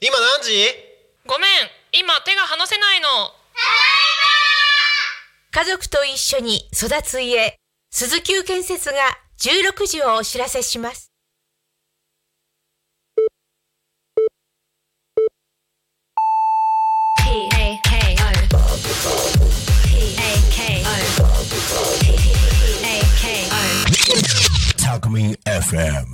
今何時？ごめん、今手が離せないの。家族と一緒に育つ家、鈴木建設が16時をお知らせします。tacomin FM。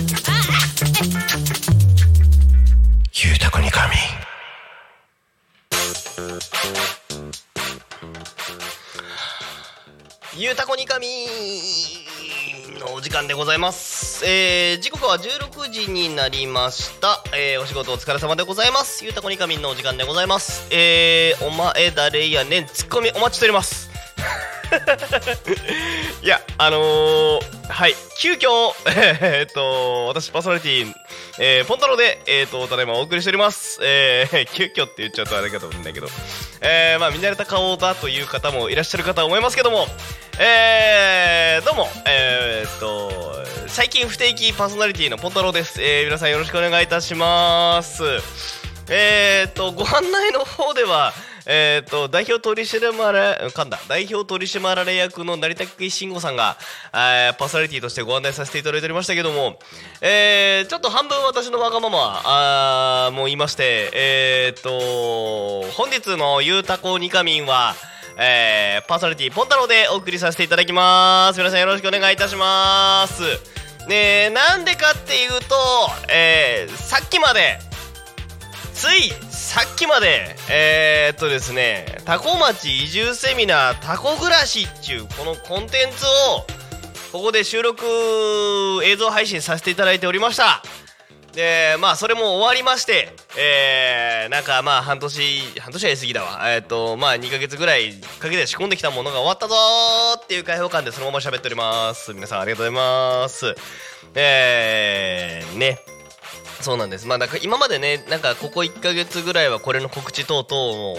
ゆうたこにかみ。ゆうたこにかみのお時間でございます。時刻は16時になりました。お仕事お疲れ様でございます。ゆうたこにかみんのお時間でございます。お前誰やねん、ツッコミお待ちしておりますいや、はい、急遽私パーソナリティ、ポンタロウでただいまお送りしております。急遽って言っちゃうとあれかと思うんだけど、まあ見慣れた顔だという方もいらっしゃるかと思いますけども、どうも最近不定期パーソナリティのポンタロウです。皆さんよろしくお願いいたします。ご案内の方では代表取締役の成竹慎吾さんがパーソナリティとしてご案内させていただいておりましたけども、ちょっと半分私のわがままも言いまして、本日のゆうたこにかみんは、パーソナリティポンタロウでお送りさせていただきます。皆さんよろしくお願いいたします。なんでかっていうと、ついさっきまでですね、タコ町移住セミナータコ暮らしっていうこのコンテンツをここで収録映像配信させていただいておりました。でまあそれも終わりまして、半年は言い過ぎだわ、2ヶ月ぐらいかけて仕込んできたものが終わったぞーっていう開放感でそのまま喋っております。皆さんありがとうございます。そうなんです。まあ、だから今までね、なんかここ1ヶ月ぐらいはこれの告知等々も、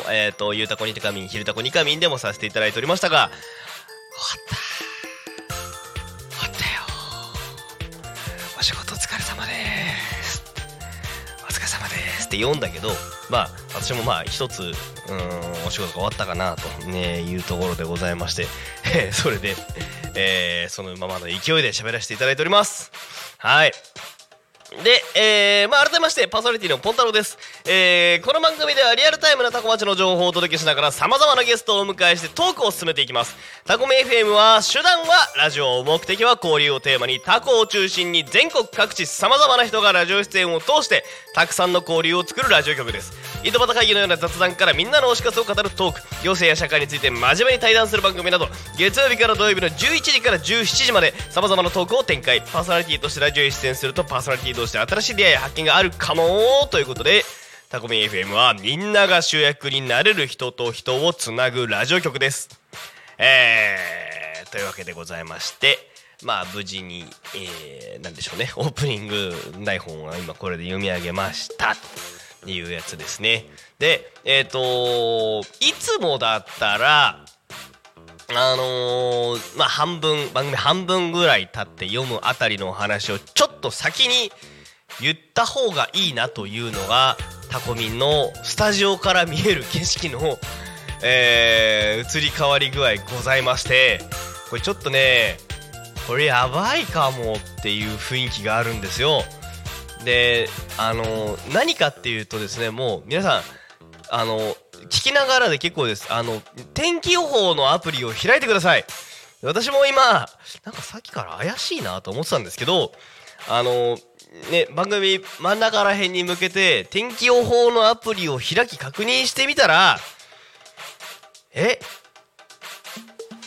ゆうたこにかみん、ひるたこにかみんでもさせていただいておりましたが、終わったよ。お仕事お疲れ様でーす。お疲れ様でーすって読んだけど、私も一つお仕事が終わったかなと、いうところでございまして、それで、そのままの勢いで喋らせていただいております。はい。で、改めましてパーソナリティのポンタロウです。この番組ではリアルタイムなタコ町の情報をお届けしながら様々なゲストをお迎えしてトークを進めていきます。タコミ FM は手段はラジオ、目的は交流をテーマにタコを中心に全国各地様々な人がラジオ出演を通してたくさんの交流を作るラジオ局です。井戸端会議のような雑談からみんなの推し活を語るトーク、行政や社会について真面目に対談する番組など、月曜日から土曜日の11時から17時まで様々なトークを展開。パーソナリティとしてラジオに出演するとパーソナリティとして新しい出会いや発見があるかもということで、タコミ FM はみんなが主役になれる人と人をつなぐラジオ局です。というわけでございまして、無事に、オープニング台本は今これで読み上げましたというやつですね。でいつもだったら番組半分ぐらい経って読むあたりのお話をちょっと先に言った方がいいなというのがタコミンのスタジオから見える景色の、移り変わり具合ございまして、これちょっとね、これやばいかもっていう雰囲気があるんですよ。で何かっていうとですね、もう皆さん聞きながらで結構です。天気予報のアプリを開いてください。私も今なんかさっきから怪しいなと思ってたんですけど、番組真ん中ら辺に向けて天気予報のアプリを開き確認してみたら、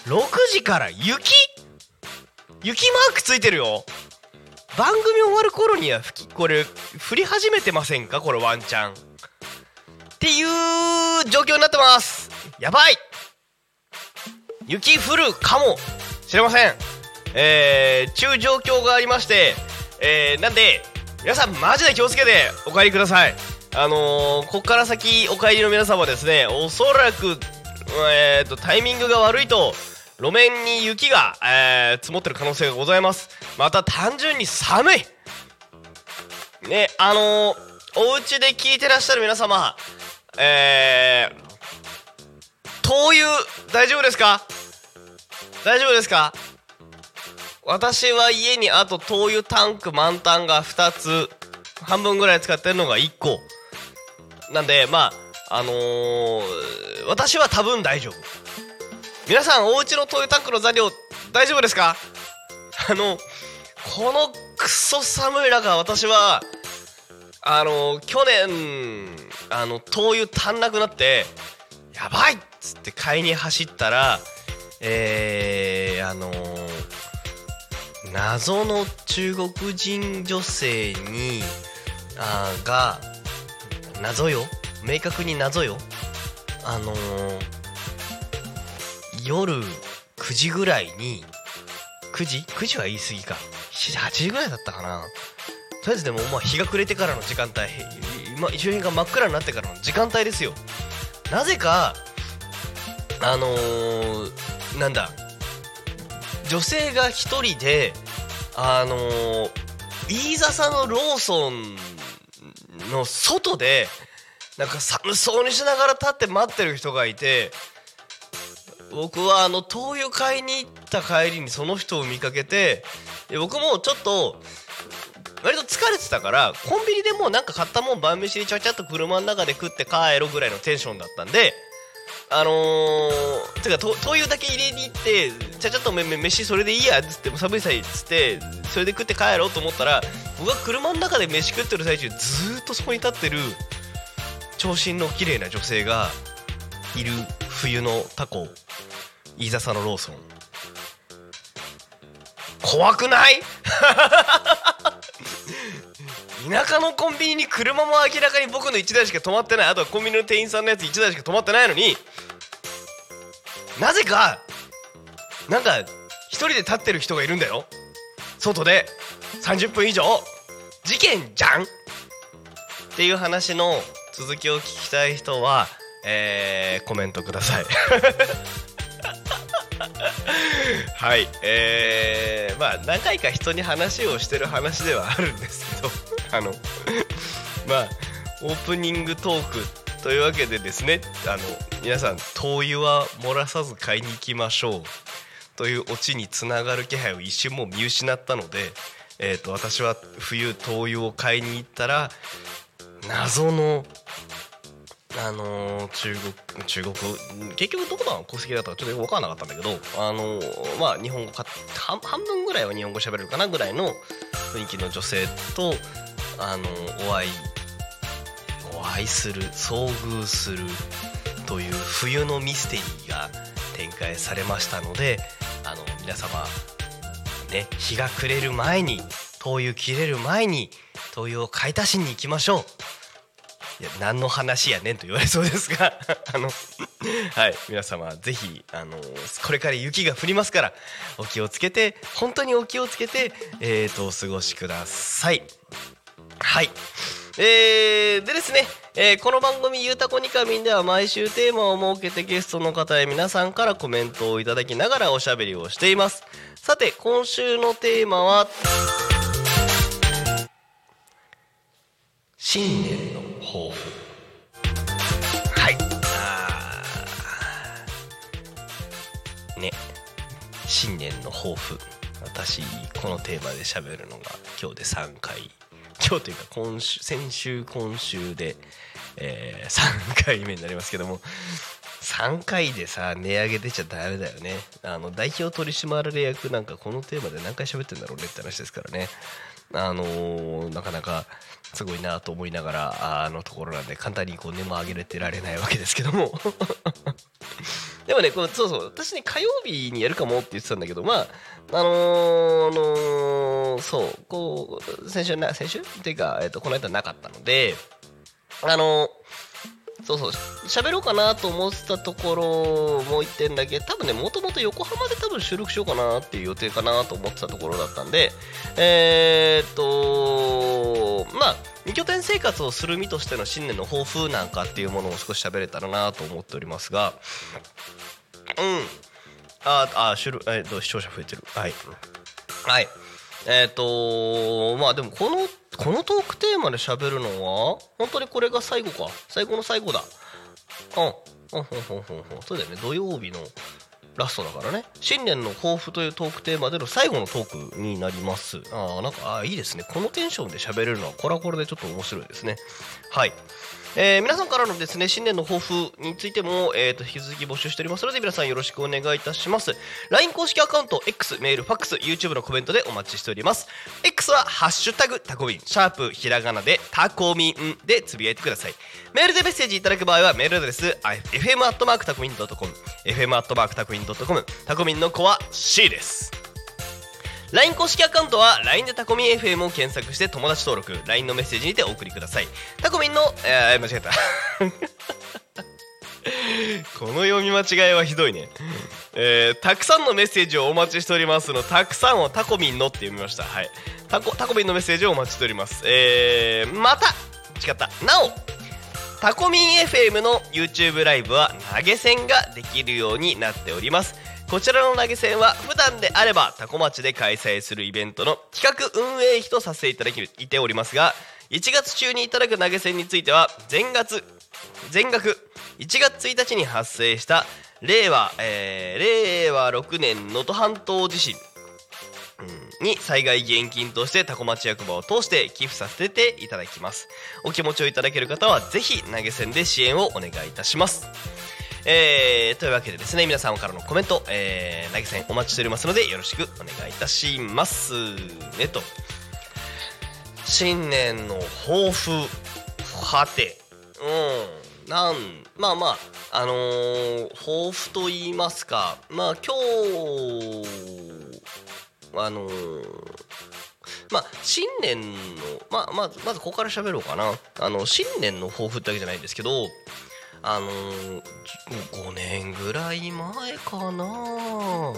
6時から雪マークついてるよ。番組終わる頃にはこれ降り始めてませんか、これワンチャンっていう状況になってます。やばい、雪降るかもしれません。ちゅう状況がありまして、なんで皆さんマジで気をつけてお帰りください。こっから先お帰りの皆様はですね、おそらくタイミングが悪いと路面に雪が、積もってる可能性がございます。また単純に寒いね。お家で聞いてらっしゃる皆様、灯油大丈夫ですか？大丈夫ですか？私は家にあと灯油タンク満タンが2つ、半分ぐらい使ってるのが1個なんで、まあ私は多分大丈夫。皆さんお家の灯油タンクの残量大丈夫ですか？このクソ寒い中、私は去年灯油足んなくなってやばいっつって買いに走ったら謎の中国人女性にが謎よ、明確に謎よ、夜9時ぐらいに9時は言い過ぎか、7時8時ぐらいだったかな。とりあえずでも、まあ、日が暮れてからの時間帯、周辺が真っ暗になってからの時間帯ですよ。なぜかなんだ、女性が一人で飯田さんのローソンの外でなんか寒そうにしながら立って待ってる人がいて、僕は灯油買いに行った帰りにその人を見かけて、僕もちょっと割と疲れてたからコンビニでもうなんか買ったもん晩飯にちゃちゃっと車の中で食って帰ろうぐらいのテンションだったんで、てか灯油だけ入れに行ってちゃちゃっと飯それでいいやっつって、もう寒いさいっつってそれで食って帰ろうと思ったら、僕が車の中で飯食ってる最中ずーっとそこに立ってる長身の綺麗な女性がいる冬のタコ飯笹のローソン、怖くない？田舎のコンビニに車も明らかに僕の1台しか止まってない、あとはコンビニの店員さんのやつ1台しか止まってないのに、なぜかなんか一人で立ってる人がいるんだよ、外で30分以上。事件じゃんっていう話の続きを聞きたい人は、コメントください。はい、まあ何回か人に話をしてる話ではあるんですけど、まあオープニングトークというわけでですね、皆さん灯油は漏らさず買いに行きましょうというオチにつながる気配を一瞬もう見失ったので、私は冬灯油を買いに行ったら謎の中国結局どこの戸籍だったかちょっと分からなかったんだけど、まあ日本語か半分ぐらいは日本語喋れるかなぐらいの雰囲気の女性とお会いする遭遇するという冬のミステリーが展開されましたので、皆様ね、日が暮れる前に灯油切れる前に灯油を買い足しに行きましょう。いや何の話やねんと言われそうですがはい、皆様ぜひこれから雪が降りますからお気をつけて、本当にお気をつけてお過ごしください。はい、でですね、この番組ゆうたこにかみんでは毎週テーマを設けてゲストの方や皆さんからコメントをいただきながらおしゃべりをしています。さて今週のテーマは新年の抱負。はいね、新年の抱負、私このテーマで喋るのが今日で3回、今日というか今週で、3回目になりますけども、3回でさ値上げ出ちゃダメだよね。代表取締役なんかこのテーマで何回喋ってんだろうねって話ですからね。なかなかすごいなと思いながらところなんで、簡単にこう値も上げれてられないわけですけどもでもね、そうそう、私ね火曜日にやるかもって言ってたんだけど、まあそうこう先週っていうか、この間なかったのでそうそう、喋ろうかなと思ってたところ、もう1点だけ、多分ね、もともと横浜で多分収録しようかなっていう予定かなと思ってたところだったんで、まあ、2拠点生活をする身としての新年の抱負なんかっていうものを少し喋れたらなと思っておりますが、視聴者増えてる。はい。はい。まあでもこのトークテーマで喋るのは本当にこれが最後か、最後の最後だ。そうだよね、土曜日のラストだからね。新年の抱負というトークテーマでの最後のトークになります。いいですね、このテンションで喋れるのはこれはこれでちょっと面白いですね。はい、皆さんからのですね、新年の抱負についても、引き続き募集しておりますので、皆さんよろしくお願いいたします。 LINE 公式アカウント、 X、 メール、ファックス、 YouTube のコメントでお待ちしております。 X はハッシュタグタコミン、シャープひらがなでタコミンでつぶやいてください。メールでメッセージいただく場合はメールアドレス fm@tacomin.com、 fm@tacomin.com、 タコミンの子は C です。 LINE 公式アカウントは LINE でタコミン FM を検索して友達登録、 LINE のメッセージにてお送りください。タコミンの、間違えたこの読み間違いはひどいね。たくさんのメッセージをお待ちしておりますの、たくさんをタコミンのって読みました。はい、タコミンのメッセージをお待ちしております。また違った。なお、タコミン FM の YouTube ライブは投げ銭ができるようになっております。こちらの投げ銭は普段であればタコ町で開催するイベントの企画運営費とさせていただいておりますが、1月中にいただく投げ銭については全額1月1日に発生した令和6年能登半島地震に災害義援金としてタコ町役場を通して寄付させていただきます。お気持ちをいただける方はぜひ投げ銭で支援をお願いいたします。というわけでですね、皆さんからのコメント、投げ銭お待ちしておりますのでよろしくお願いいたしますね。と、新年の抱負、はて、抱負と言いますか、まあ今日新年の、まずここから喋ろうかな。新年の抱負ってわけじゃないんですけど、5年ぐらい前かな、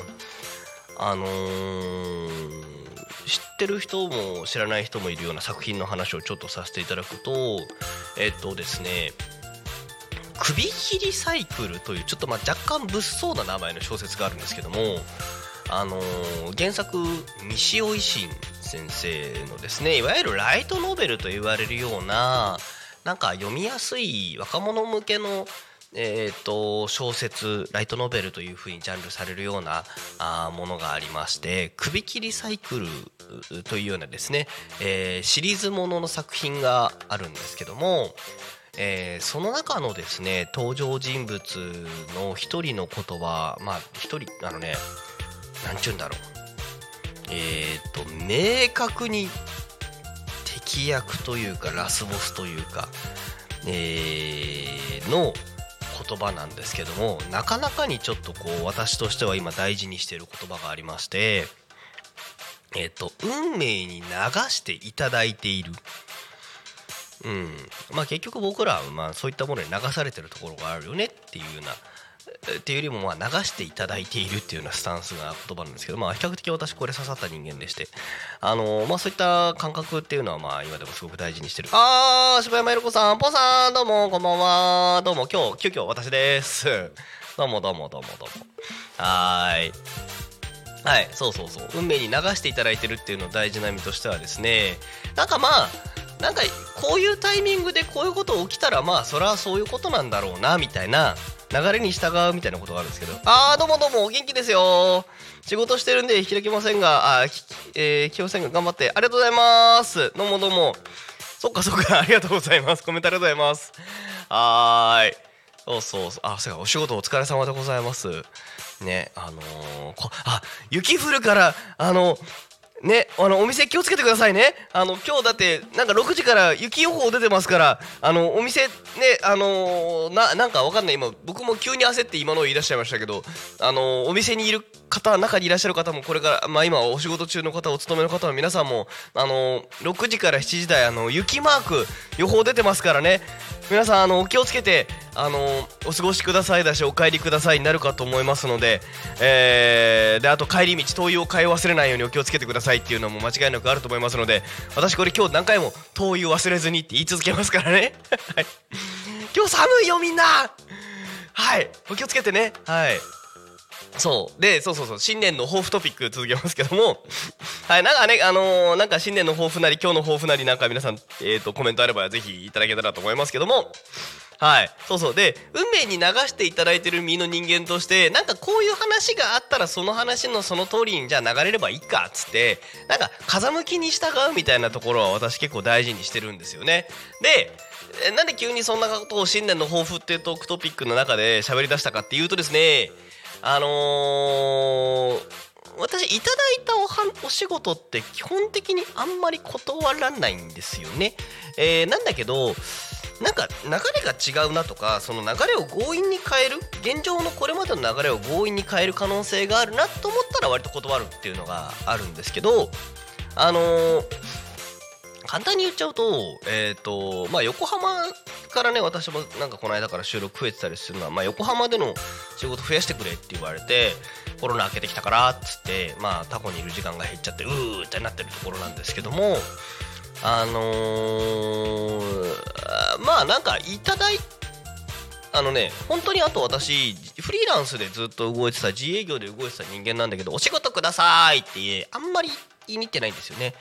知ってる人も知らない人もいるような作品の話をちょっとさせていただくと、ですね、首切りサイクルというちょっと若干物騒な名前の小説があるんですけども、原作、西尾維新先生のですね、いわゆるライトノベルと言われるような、なんか読みやすい若者向けの、小説、ライトノベルというふうにジャンルされるようなものがありまして、首切りサイクルというようなですね、シリーズものの作品があるんですけども、その中のですね、登場人物の一人のことは、一人、なんちゅうんだろう、明確に敵役というかラスボスというか、の言葉なんですけども、なかなかにちょっとこう私としては今大事にしている言葉がありまして、運命に流していただいている。結局僕らはそういったものに流されてるところがあるよねっていうような。っていうよりも流していただいているっていうようなスタンスが言葉なんですけど、比較的私これ刺さった人間でして、そういった感覚っていうのは今でもすごく大事にしてる。柴山ひろ子さん、ぽさん、どうもこんばんは。どうも、今日急遽私です。どうもはい、そう、運命に流していただいてるっていうのを大事な意味としてはですね、なんかこういうタイミングでこういうこと起きたら、それはそういうことなんだろうなみたいな流れに従うみたいなことがあるんですけど、どうもお元気ですよ。仕事してるんで開きませんが、聞きませんが頑張ってありがとうございます。どうも。そっか、ありがとうございます。コメントありがとうございます。はい。そう、お仕事お疲れ様でございます。ね、雪降るからね、お店気をつけてくださいね。今日だってなんか6時から雪予報出てますから、お店ね、なんかわかんない、今僕も急に焦って今のを言い出しちゃいましたけど、お店にいる方、中にいらっしゃる方もこれから、まあ、今お仕事中の方、お勤めの方の皆さんも6時から7時台雪マーク予報出てますからね、皆さんお気をつけてお過ごしくださいだし、お帰りくださいになるかと思いますので、であと帰り道灯油を買い忘れないようにお気をつけてくださいっていうのも間違いなくあると思いますので、私これ今日何回も灯油忘れずにって言い続けますからね今日寒いよみんな、はいお気をつけてね。はい、そうで、そう新年の抱負トピック続けますけどもはい、なんかね、なんか新年の抱負なり今日の抱負なり、なんか皆さんコメントあればぜひいただけたらと思いますけども、はい、そうで、運命に流していただいてる身の人間として、なんかこういう話があったらその話のその通りにじゃあ流れればいいかっつって、なんか風向きに従うみたいなところは私結構大事にしてるんですよね。でなんで急にそんなことを新年の抱負っていうトークトピックの中で喋り出したかっていうとですね、私いただいた お仕事って基本的にあんまり断らないんですよね。なんだけどなんか流れが違うなとか、その流れを強引に変える、現状のこれまでの流れを強引に変える可能性があるなと思ったら割と断るっていうのがあるんですけど、簡単に言っちゃうと、まあ、横浜からね、私もなんかこの間から収録増えてたりするのは、まあ、横浜での仕事増やしてくれって言われて、コロナ明けてきたからっつって、まあ、タコにいる時間が減っちゃってうーってなってるところなんですけども、まあなんかいただい本当に、あと私フリーランスでずっと動いてた、自営業で動いてた人間なんだけど、お仕事くださいって言えあんまり言いに行ってないんですよね。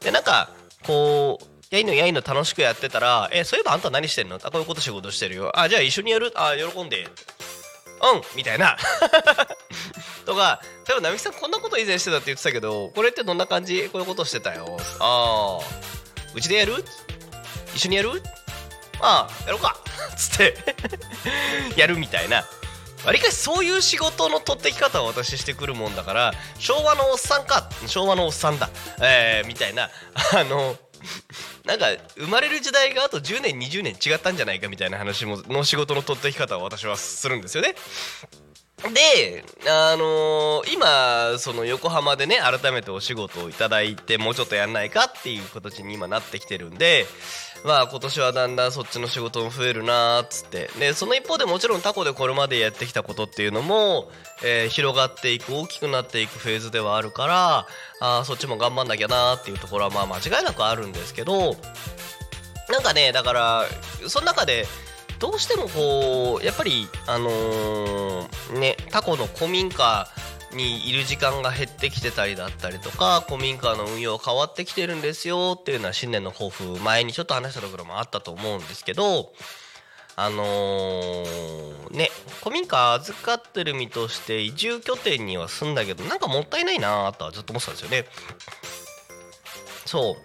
でなんかこうやいの楽しくやってたら、そういえばあんた何してんの、こういうこと仕事してるよ、じゃあ一緒にやる、喜んで、うんみたいなとか、例えば並木さんこんなこと以前してたって言ってたけど、これってどんな感じ、こういうことしてたよ、うちでやる、一緒にやる、やろうかつってやるみたいな、わりかしそういう仕事の取ってき方を私してくるもんだから、昭和のおっさんだ、みたいな、なんか生まれる時代があと10年20年違ったんじゃないかみたいな話もの仕事の取ってき方を私はするんですよね。で今その横浜でね、改めてお仕事をいただいて、もうちょっとやんないかっていう形に今なってきてるんで、まあ今年はだんだんそっちの仕事も増えるなーっつって、でその一方でもちろんタコでこれまでやってきたことっていうのも、広がっていく、大きくなっていくフェーズではあるから、そっちも頑張んなきゃなーっていうところはまあ間違いなくあるんですけど、なんかね、だからその中でどうしてもこうやっぱりね、タコの古民家にいる時間が減ってきてたりだったりとか、古民家の運用変わってきてるんですよっていうのは新年の抱負、前にちょっと話したところもあったと思うんですけど、ね、古民家預かってる身として移住拠点には住んだけど、なんかもったいないなとはずっと思ってたんですよね。そう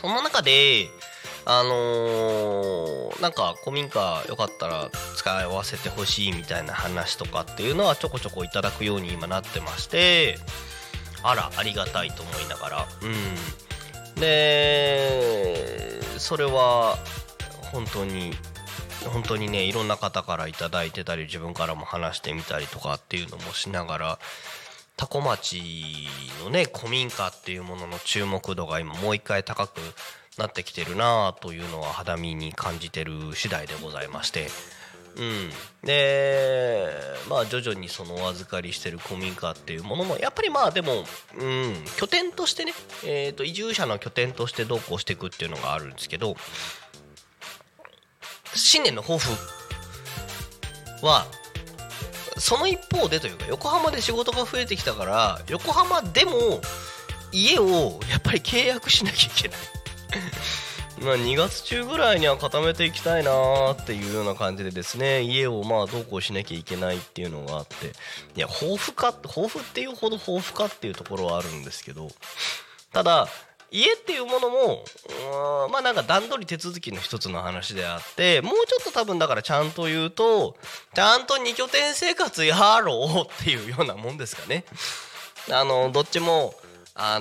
その中でなんか古民家よかったら使い合わせてほしいみたいな話とかっていうのはちょこちょこいただくように今なってまして、ありがたいと思いながら、でそれは本当にね、いろんな方からいただいてたり、自分からも話してみたりとかっていうのもしながら、タコ町のね、古民家っていうものの注目度が今もう一回高くなってきてるなというのは肌身に感じてる次第でございまして、でまあ徐々にそのお預かりしてる古民家っていうものもやっぱりまあでも、拠点としてね、移住者の拠点としてどうこうしていくっていうのがあるんですけど、新年の抱負はその一方でというか、横浜で仕事が増えてきたから、横浜でも家をやっぱり契約しなきゃいけないまあ2月中ぐらいには固めていきたいなっていうような感じでですね、家をまあどうこうしなきゃいけないっていうのがあって、いや抱負っていうほど抱負かっていうところはあるんですけど、ただ家っていうものもまあなんか段取り手続きの一つの話であって、もうちょっと多分だからちゃんと言うと、ちゃんと2拠点生活やろうっていうようなもんですかね。どっちもタ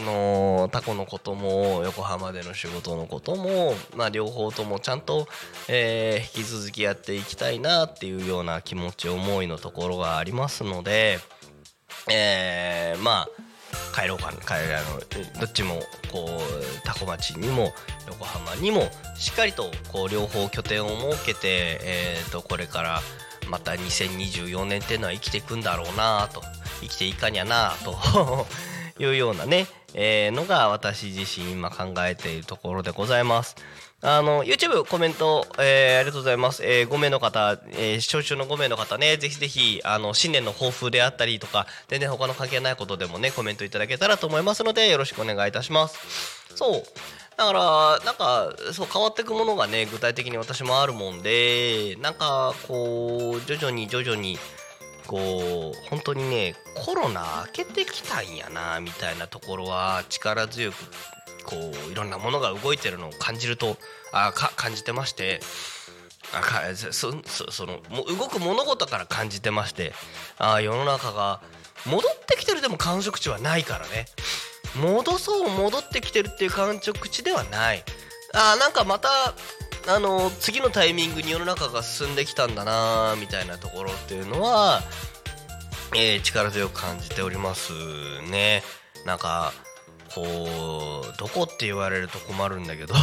コのことも横浜での仕事のことも、まあ、両方ともちゃんと、引き続きやっていきたいなっていうような気持ち思いのところがありますので、まあ帰ろうかな、どっちもこうタコ町にも横浜にもしっかりとこう両方拠点を設けて、これからまた2024年っていうのは生きていくんだろうなと、生きていかにゃなというようなね、のが私自身今考えているところでございます。YouTube コメント、ありがとうございます。5名の方、視聴中の5名の方ね、ぜひぜひ新年の抱負であったりとか全然他の関係ないことでもねコメントいただけたらと思いますのでよろしくお願いいたします。そうだからなんかそう変わっていくものがね具体的に私もあるもんで、なんかこう徐々にこう本当にねコロナ明けてきたんやなみたいなところは力強くこういろんなものが動いてるのを感じてまして、もう動く物事から感じてまして、世の中が戻ってきてる、でも感触値はないからね、戻ってきてるっていう感触値ではない。なんかまた次のタイミングに世の中が進んできたんだなみたいなところっていうのは、力強く感じておりますね。なんかこうどこって言われると困るんだけど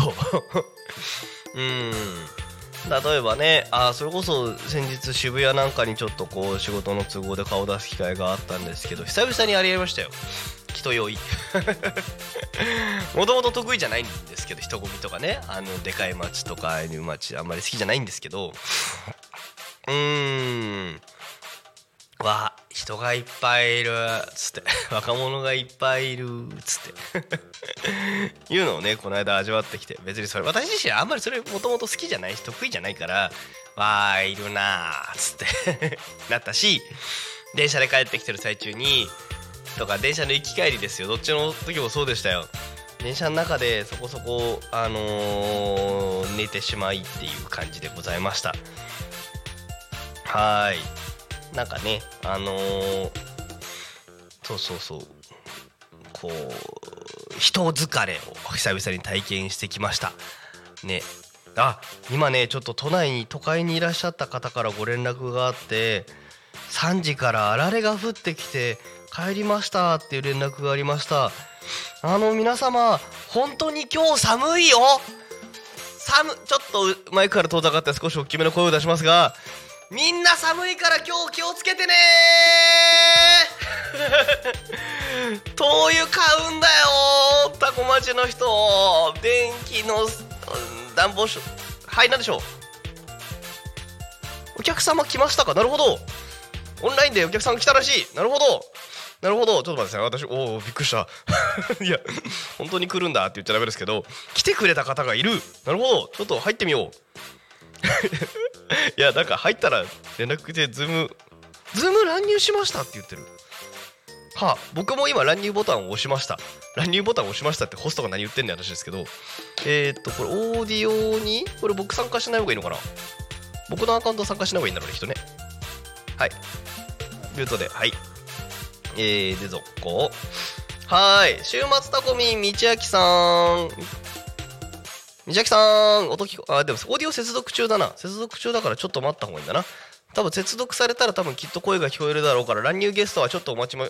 例えばね、それこそ先日渋谷なんかにちょっとこう仕事の都合で顔出す機会があったんですけど、久々にあれやりましたよ、人酔いもともと得意じゃないんですけど、人混みとかね、でかい街とか犬街あんまり好きじゃないんですけどわ、人がいっぱいいるっつって若者がいっぱいいるっつっていうのをねこの間味わってきて、別にそれ私自身あんまりそれもともと好きじゃないし得意じゃないから、わーいるなーっつってなったし、電車で帰ってきてる最中にとか、電車の行き帰りですよ、どっちの時もそうでしたよ、電車の中でそこそこ寝てしまいっていう感じでございました。はい、なんかねそうこう人疲れを久々に体験してきましたね。今ねちょっと都会にいらっしゃった方からご連絡があって、3時からあられが降ってきて帰りましたっていう連絡がありました。皆様本当に今日寒いよ、ちょっとマイクから遠ざかって少し大きめの声を出しますが、みんな寒いから今日気をつけてね灯油買うんだよ、タコ町の人。電気の暖房はい、なんでしょう、お客様来ましたか、なるほど、オンラインでお客さん来たらしい、なるほど、ちょっと待ってください、私びっくりしたいや本当に来るんだって言っちゃダメですけど、来てくれた方がいる、なるほど、ちょっと入ってみよういやなんか入ったら連絡でズーム乱入しましたって言ってる。僕も今乱入ボタンを押しましたってホストが何言ってんねん話ですけど、これオーディオにこれ僕参加しない方がいいのかな、僕のアカウント参加しない方がいいんだろうね、人ね。はい、ルートではいで続行。はい、週末タコミン道明さん、でもオーディオ接続中だからちょっと待った方がいいんだな。多分接続されたら多分きっと声が聞こえるだろうから、乱入ゲストはちょっと待っても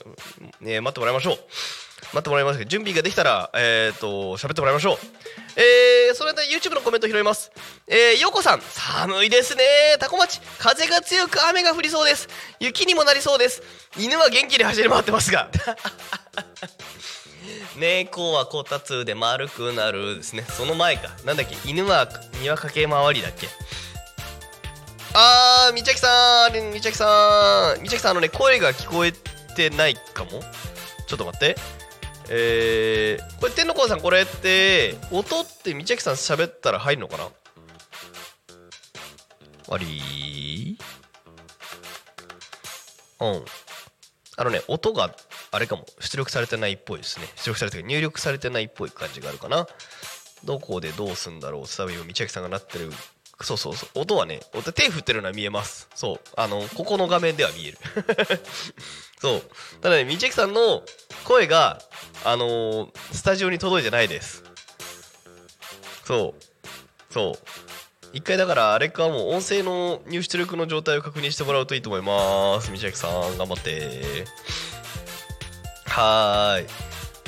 らいましょう。待ってもらいますけど、準備ができたら喋ってもらいましょう。それで YouTube のコメント拾います。ようこさん、寒いですねタコ町、風が強く雨が降りそうです、雪にもなりそうです、犬は元気で走り回ってますが猫はこたつで丸くなるですね。その前か、なんだっけ、犬は庭かけ回りだっけ。みちゃきさん、声が聞こえてないかも、ちょっと待って。これ天の子さん、これって音ってみちゃきさん喋ったら入るのかな、ありー、うん、音があれかも、入力されてないっぽい感じがあるかな。どこでどうすんだろう、サビをみちゃきさんが鳴ってる。そう、音はね、手振ってるのは見えます。そう、ここの画面では見えるそう。ただね、みちきさんの声が、スタジオに届いてないです。そう。一回だから、あれか、もう音声の入出力の状態を確認してもらうといいと思います。みちきさん、頑張って。は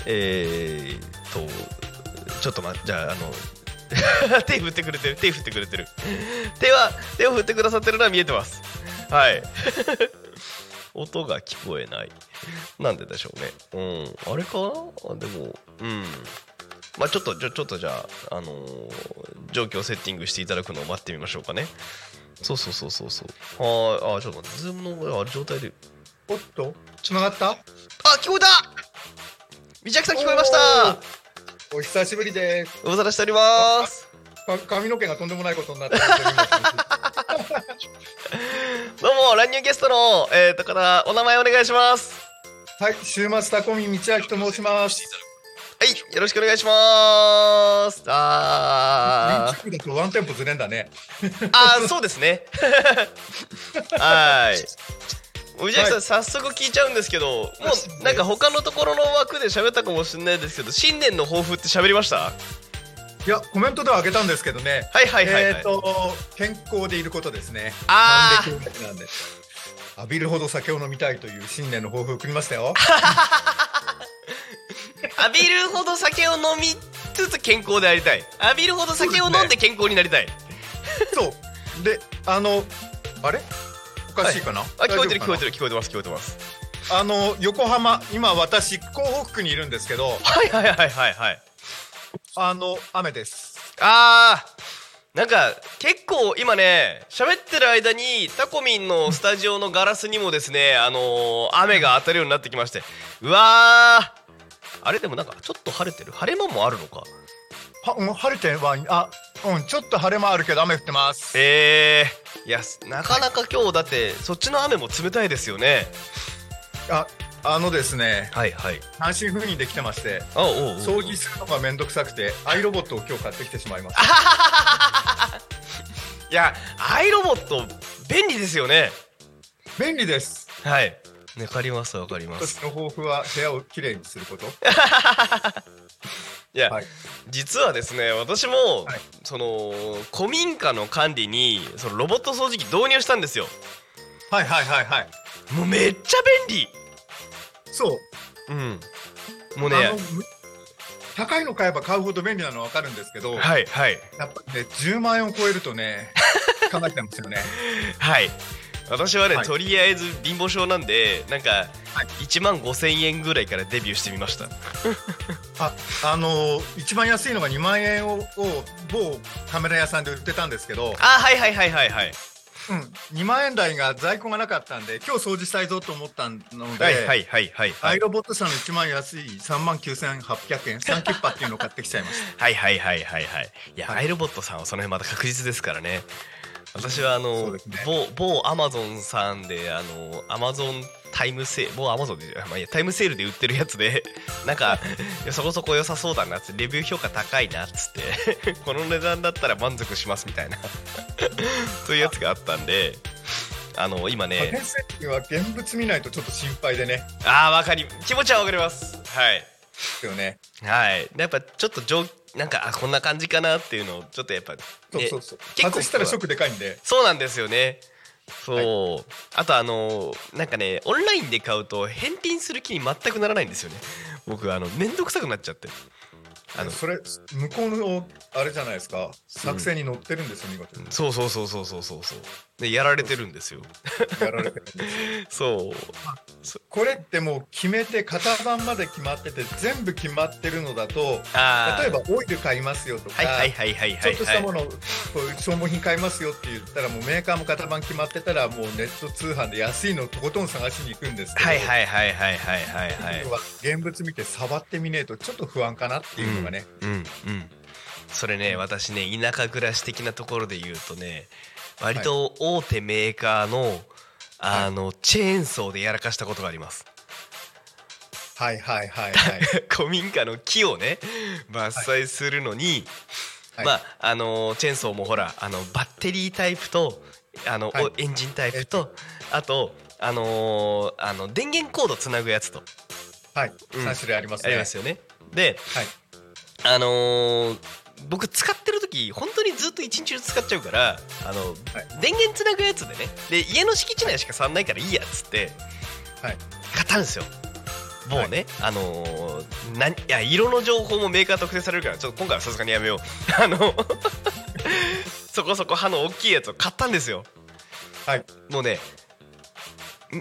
ーい。ちょっとじゃあ、手振ってくれてる、手振ってくれてる。手を振ってくださってるのは見えてます。はい。音が聞こえない。なんででしょうね。うん。あれかな？でも、うん。まあちょっとじゃあ、状況をセッティングしていただくのを待ってみましょうかね。そう。はい。あ、ちょっと待って、ズームの状態で。おっと？繋がった？あ、聞こえた！みちあきさん聞こえました！お久しぶりです。お待たせしております。髪の毛がとんでもないことになってどうも、乱入ゲストの、方、お名前お願いします。はい、週末タコミンみちあきと申します。はい、よろしくお願いします。あー、リンチクだとワンテンポずれんだね。あー、そうですね。はい、みちあきさん、早速聞いちゃうんですけど、もうなんか他のところの枠で喋ったかもしれないですけど、新年の抱負って喋りました？いや、コメントではあげたんですけどね。はい。健康でいることですね。なんで浴びるほど酒を飲みたいという新年の抱負を送りましたよ。浴びるほど酒を飲みつつ健康でありたい。浴びるほど酒を飲んで健康になりたい。そうで、あれ？おかしいかな、はい、聞こえてます。横浜、今私港北区にいるんですけど、はい、雨です。あー、なんか結構今ね、喋ってる間にタコミンのスタジオのガラスにもですね、雨が当たるようになってきまして、うわー、あれでもなんかちょっと晴れてる、晴れ間もあるのかは、うん、晴れては、あ、うん、ちょっと晴れ間あるけど雨降ってます。いや、なかなか今日だってそっちの雨も冷たいですよね。ですね、はい、半身赴任できてまして、おう掃除するのがめんどくさくてアイロボットを今日買ってきてしまいました。いや、アイロボット便利ですよね。便利です。はい、わかります、わかります。今年の抱負は部屋をきれいにすること。いや、はい、実はですね、私も、はい、古民家の管理にそのロボット掃除機導入したんですよ。はい。もうめっちゃ便利。そう。うん。もうね、高いの買えば買うほど便利なのは分かるんですけど、はい。やっぱね、10万円を超えるとね、考えてたんですよね。はい。私はね、とりあえず貧乏症なんで、なんか1万5000円ぐらいからデビューしてみました。一番安いのが2万円を某カメラ屋さんで売ってたんですけど、はい、うん、2万円台が在庫がなかったんで、今日掃除したいぞと思ったので、はい、アイロボットさんの一番安い3万9800円、サンキュッパっていうのを買ってきちゃいました。はい、いや、アイロボットさんはその辺まだ確実ですからね。私は某アマゾンさんで、アマゾンタイムセール、某アマゾンで、まあ、いや、タイムセールで売ってるやつで、なんかそこそこ良さそうだなっつって、レビュー評価高いなっつってこの値段だったら満足しますみたいなそういうやつがあったんで、今ね、家電製品は現物見ないとちょっと心配でね。ああ、わかり、気持ちはわかります。はいですよね。はい、やっぱちょっとなんかこんな感じかなっていうのをちょっとやっぱ、ね、そう結構外したらショックでかいんで。そうなんですよね。そう、はい、あとなんかね、オンラインで買うと返品する気に全くならないんですよね。僕めんどくさくなっちゃって、それ向こうのあれじゃないですか、作戦に乗ってるんですよ、見事に。そうでやられてるんですよ。やられてるんですよ。そう、これってもう決めて、型番まで決まってて、全部決まってるのだと、例えばオイル買いますよとか、ちょっとしたもの、消耗品買いますよって言ったら、もうメーカーも型番決まってたら、もうネット通販で安いのをとことん探しに行くんですけど、現物見て触ってみねえとちょっと不安かなっていうのがね。それね、私ね、田舎暮らし的なところで言うとね、割と大手メーカーの、チェーンソーでやらかしたことがあります。はい古民家の木をね、伐採するのに、チェーンソーもほら、バッテリータイプとエンジンタイプと、あと電源コードつなぐやつと、はい、うん、3種類ありますね。ありますよね。で、はい、僕使ってる時本当にずっと一日中使っちゃうからはい、電源つなぐやつでね、で家の敷地内しか触んないからいいやっつって、はい、買ったんですよ。もうね、はい、いや色の情報もメーカー特定されるからちょっと今回はさすがにやめようそこそこ歯の大きいやつを買ったんですよ。はい、もうね2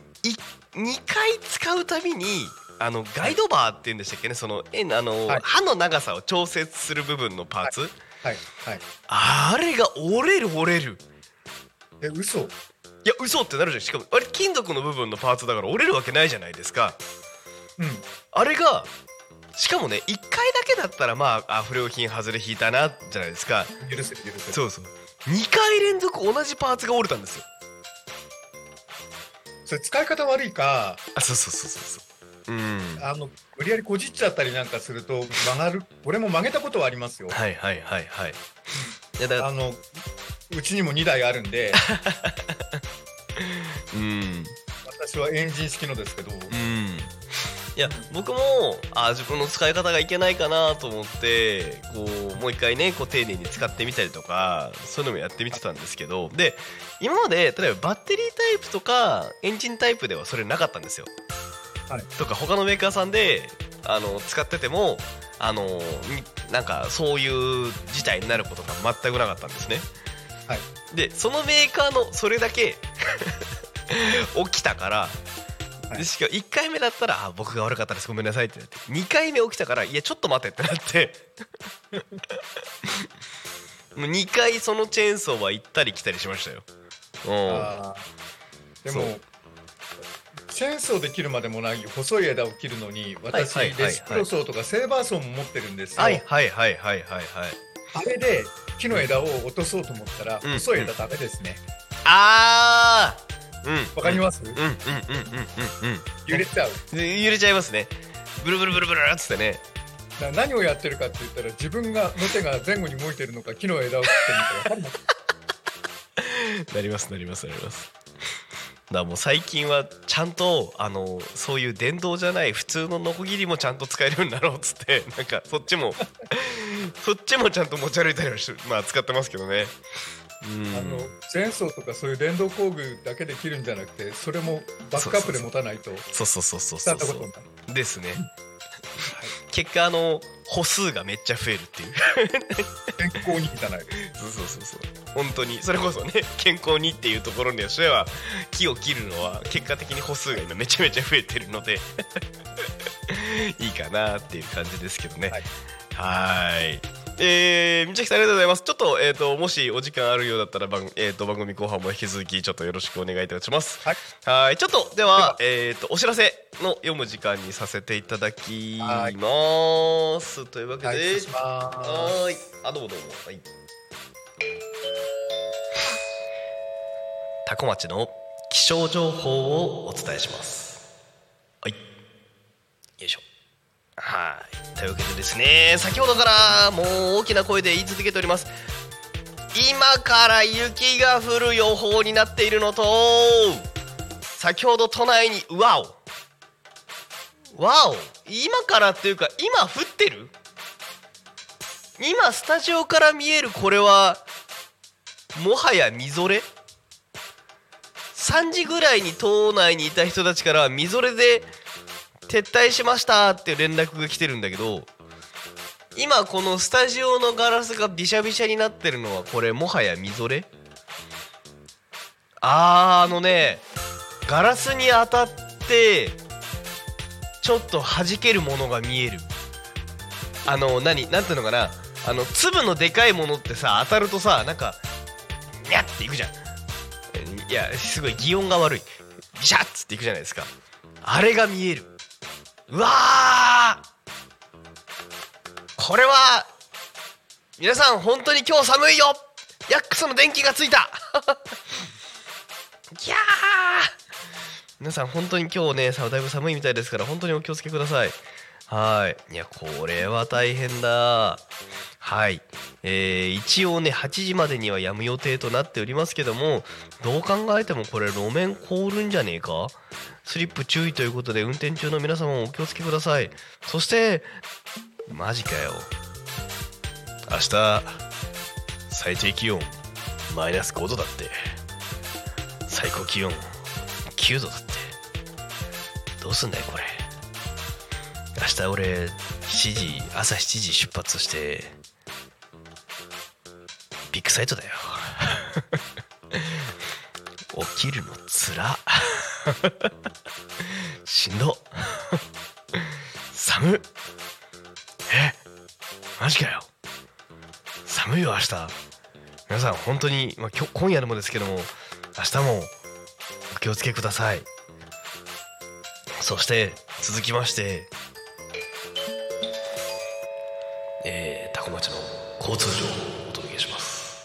回使うたびにガイドバーって言うんでしたっけね、そのはい、歯の長さを調節する部分のパーツ、はいはいはい、あれが折れる。え、嘘？いや嘘ってなるじゃん。しかもあれ金属の部分のパーツだから折れるわけないじゃないですか。うん、あれがしかもね1回だけだったらまあ不良品外れ引いたなじゃないですか。許せる。そうそう、2回連続同じパーツが折れたんですよ。それ使い方悪いか。あ、そう、うん、無理やりこじっちゃったりなんかすると曲がる。俺も曲げたことはありますよ。はいいやだうちにも2台あるんで、うん、私はエンジン式のですけど、うん、いや僕も自分の使い方がいけないかなと思ってこうもう一回ねこう丁寧に使ってみたりとかそういうのもやってみてたんですけど、で今まで例えばバッテリータイプとかエンジンタイプではそれなかったんですよ。はい、とか他のメーカーさんで使っててもなんかそういう事態になることが全くなかったんですね。はい、でそのメーカーのそれだけ起きたからで、しかも1回目だったら僕が悪かったですごめんなさいってなって、2回目起きたからいやちょっと待てってなってもう2回そのチェーンソーは行ったり来たりしましたよ。でもチェーンソーで切るまでもない細い枝を切るのに私デスクロソーとかセーバーソーも持ってるんですよ。あれで木の枝を落とそうと思ったら細い枝ダメですね。あーわかります？揺れちゃいますね。ブルブルブルブルっつってね。何をやってるかって言ったら自分がの手が前後に動いてるのか木の枝を切ってるのかなります。だからもう最近はちゃんとそういう電動じゃない普通のノコギリもちゃんと使えるようになろうっつってなんかそっちもちゃんと持ち歩いたりは使ってますけどね。うん、チェーンソーとかそういう電動工具だけで切るんじゃなくてそれもバックアップで持たないと。そうですね、はい、結果歩数がめっちゃ増えるっていう健康にじゃないそう本当にそれこそね健康にっていうところにはしては木を切るのは結果的に歩数が今めちゃめちゃ増えてるのでいいかなっていう感じですけどね。はいみさきさんありがとうございます。ちょっと、もしお時間あるようだったら番組後半も引き続きちょっとよろしくお願いいたします。はい、はいちょっとでは、お知らせの読む時間にさせていただきます。というわけで、はい、失礼します。はいどうも、はい、タコ町の気象情報をお伝えします。はいよいしょ。はいというわけでですね先ほどからもう大きな声で言い続けております。今から雪が降る予報になっているのと先ほど都内にわお今からっていうか今降ってる今スタジオから見えるこれはもはやみぞれ3時ぐらいに都内にいた人たちからみぞれで撤退しましたって連絡が来てるんだけど今このスタジオのガラスがびしゃびしゃになってるのはこれもはやみぞれ。ガラスに当たってちょっと弾けるものが見える。なんていうのかな粒のでかいものってさ当たるとさなんかニャッていくじゃん。いやすごい擬音が悪いビシャッつっていくじゃないですか。あれが見える。うわーこれは皆さん本当に今日寒いよヤックスの電気がついたいやー皆さん本当に今日ねだいぶ寒いみたいですから本当にお気をつけください。はい。いや、これは大変だ。はい。一応ね、8時までには止む予定となっておりますけども、どう考えてもこれ路面凍るんじゃねえか。スリップ注意ということで、運転中の皆様もお気をつけください。そして、マジかよ。明日、最低気温、マイナス5度だって。最高気温、9度だって。どうすんだよ、これ。明日俺朝7時出発してビッグサイトだよ起きるのつらしんど寒っマジかよ寒いよ明日皆さん本当に、今夜でもですけども明日もお気をつけください。そして続きましてタコ町の交通情報をお届けします、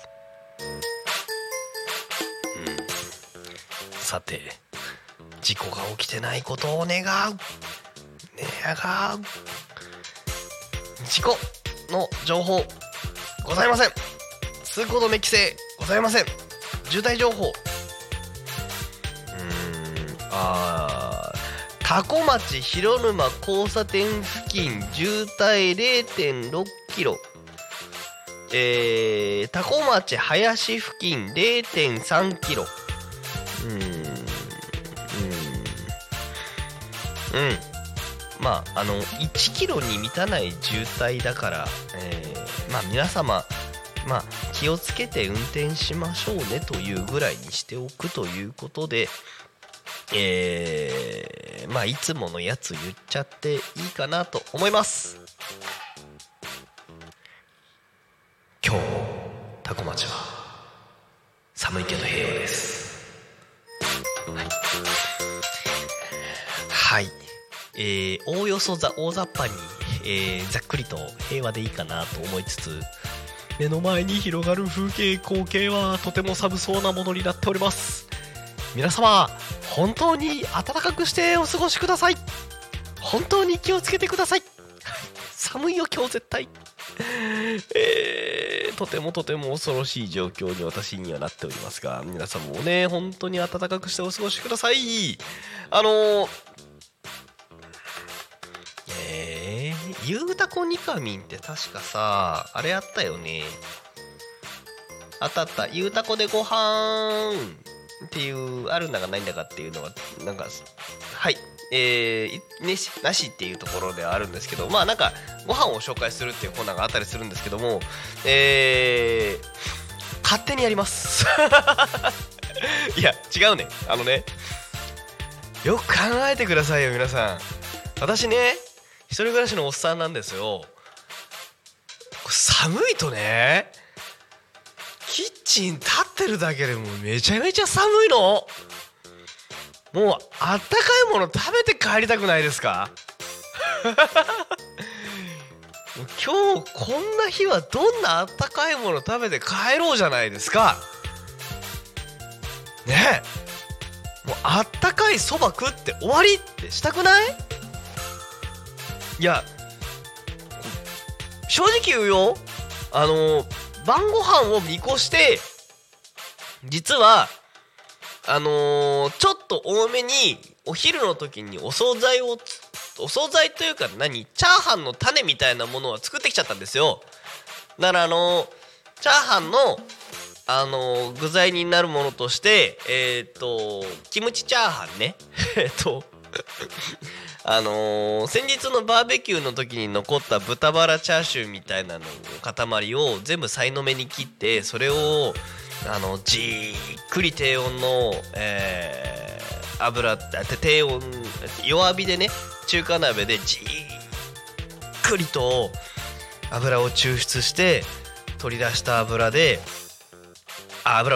さて事故が起きてないことを願う事故の情報ございません。通行止め規制ございません。渋滞情報タコ町広沼交差点付近渋滞 0.6 キロ、タコ町林付近 0.3 キロ1キロに満たない渋滞だから、皆様、気をつけて運転しましょうねというぐらいにしておくということでいつものやつ言っちゃっていいかなと思います。今日タコ町は寒いけど平和です、はい、おおよそ大雑把に、ざっくりと平和でいいかなと思いつつ目の前に広がる光景はとても寒そうなものになっております。皆様本当に暖かくしてお過ごしください。本当に気をつけてください。寒いよ今日絶対、とてもとても恐ろしい状況に私にはなっておりますが皆さんもね本当に暖かくしてお過ごしください。ゆうたこにかみんって確かさあれあったよね。あったゆうたこでごはんっていうあるんだかないんだかっていうのがはい、なしっていうところではあるんですけどご飯を紹介するっていうコーナーがあったりするんですけども、勝手にやりますいや違うねよく考えてくださいよ皆さん。私ね一人暮らしのおっさんなんですよ。寒いとねキッチン立ってるだけでもめちゃめちゃ寒いの。もうあったかいもの食べて帰りたくないですか今日こんな日はどんなあったかいもの食べて帰ろうじゃないですかねえ。もうあったかいそば食って終わりってしたくない？いや正直言うよ晩ご飯を見越して実はちょっと多めにお昼の時にお惣菜というかチャーハンの種みたいなものは作ってきちゃったんですよ。だからチャーハンの、具材になるものとしてキムチチャーハンね先日のバーベキューの時に残った豚バラチャーシューみたいなのの塊を全部さいの目に切ってそれをじっくり低温の、弱火でね中華鍋でじっくりと油を抽出して油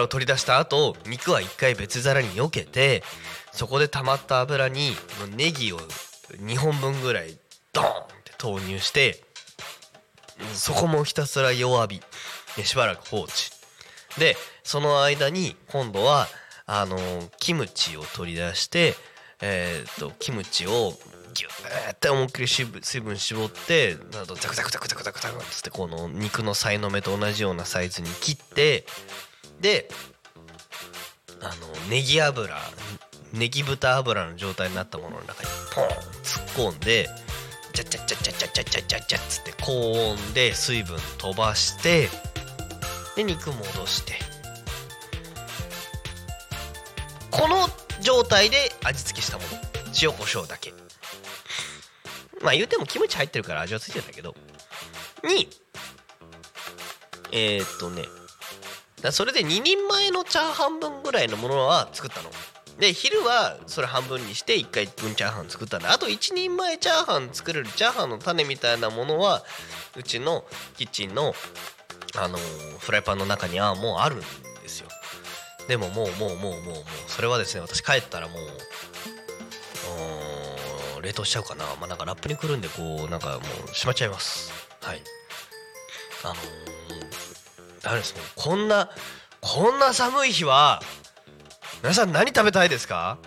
を取り出した後肉は一回別皿に避けてそこで溜まった油にネギを2本分ぐらいドーンって投入してそこもひたすら弱火でしばらく放置でその間に今度はキムチを取り出してキムチをギュって思いっきり水分絞ってザクザクザクザクザクザクつってこの肉のさいの目と同じようなサイズに切って、でネギ油ネギ豚油の状態になったものの中にポン突っ込んでジャッジャッジャッジャッジャッジャッジャッジャッつって高温で水分飛ばして、で肉戻して、この状態で味付けしたもの塩コショウだけ、まあ言うてもキムチ入ってるから味はついてるんだけどにだそれで2人前のチャーハン分ぐらいのものは作ったので、昼はそれ半分にして1回分チャーハン作ったの。あと1人前チャーハン作れるチャーハンの種みたいなものはうちのキッチンの、フライパンの中にはもうあるんですよ。でももうそれはですね、私帰ったらもう冷凍しちゃうかな。まあなんかラップにくるんでこうなんかもうしまっちゃいます。はい。あれですね、こんな寒い日は皆さん何食べたいですか？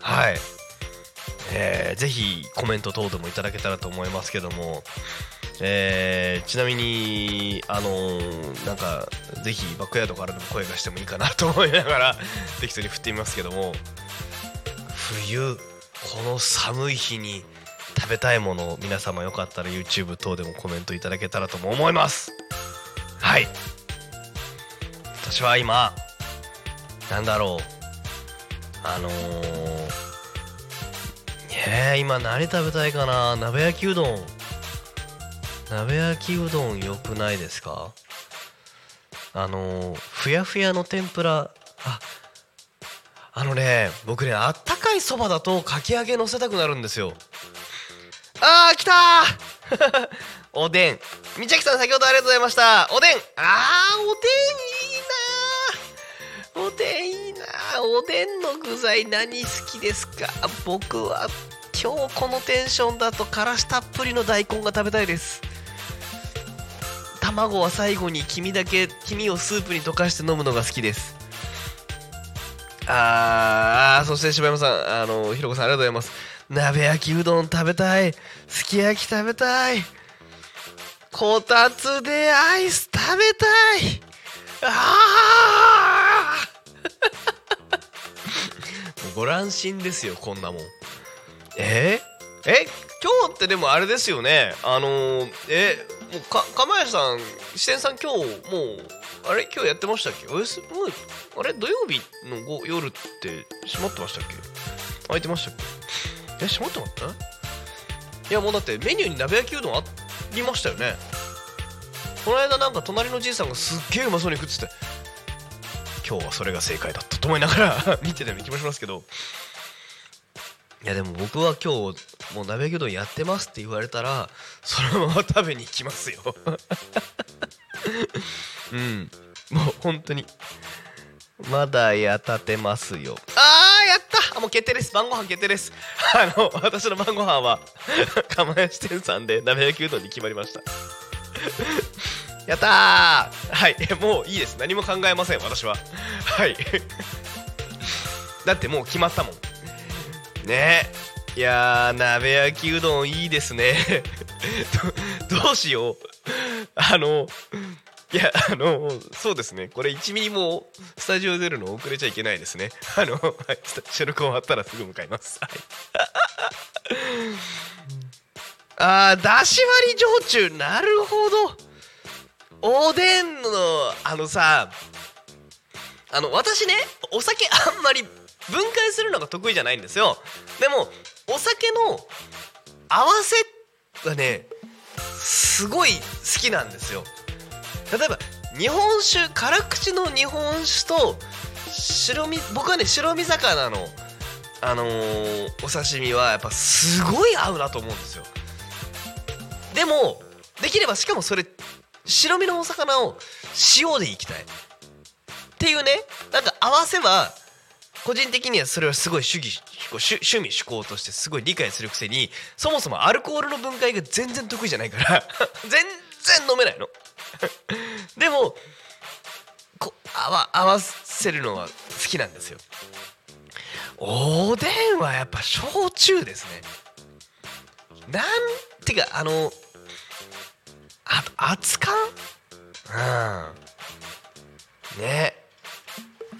はい、ぜひコメント等でもいただけたらと思いますけども、ちなみになんかぜひバックヤードからでも声がしてもいいかなと思いながら適当に振ってみますけども、冬この寒い日に食べたいものを皆様よかったら YouTube 等でもコメントいただけたらとも思います。はい、私は今なんだろう今何食べたいかな。鍋焼きうどん良くないですか？ふやふやの天ぷら、僕ね、あったかいそばだとかき揚げ乗せたくなるんですよ。来たーおでん、みちゃきさん先ほどありがとうございました。おでん、おでんいいな。おでんの具材何好きですか？僕は今日このテンションだとからしたっぷりの大根が食べたいです。卵は最後に黄身をスープに溶かして飲むのが好きです。そして柴山さん、ひろこさんありがとうございます。鍋焼きうどん食べたい、すき焼き食べたい、こたつでアイス食べたい。ご乱心ですよこんなもん。今日ってでもあれですよね、もう釜谷さん、支店さん今日もう今日やってましたっけ？土曜日の夜って閉まってましたっけ？開いてましたっけ？閉まってなかった？いやもうだってメニューに鍋焼きうどんありましたよね。この間なんか隣のじいさんがすっげえうまそうに食ってて、今日はそれが正解だったと思いながら見てたような気もしますけど、いやでも僕は今日もう鍋焼きうどんやってますって言われたらそのまま食べに行きますようん、もう本当にまだやたてますよ。やった、もう決定です、晩ご飯決定です。私の晩ご飯は釜屋支店さんで鍋焼きうどんに決まりましたやったー。はい、もういいです、何も考えません私は。はいだってもう決まったもんね。いやー、鍋焼きうどんいいですねどうしよう、そうですね、これ1ミリもスタジオ出るの遅れちゃいけないですね。スタジオの子終わったらすぐ向かいます、はい、だし割り焼酎、なるほど。おでんの私ね、お酒あんまり分解するのが得意じゃないんですよ。でもお酒の合わせがねすごい好きなんですよ。例えば日本酒、辛口の日本酒と僕はね白身魚の、お刺身はやっぱすごい合うなと思うんですよ。でもできれば、しかもそれ白身のお魚を塩でいきたいっていうね、なんか合わせは個人的にはそれはすごい趣味嗜好としてすごい理解するくせに、そもそもアルコールの分解が全然得意じゃないから全然飲めないのでも合わせるのは好きなんですよ。おでんはやっぱ焼酎ですね。なんてか熱燗、うんね、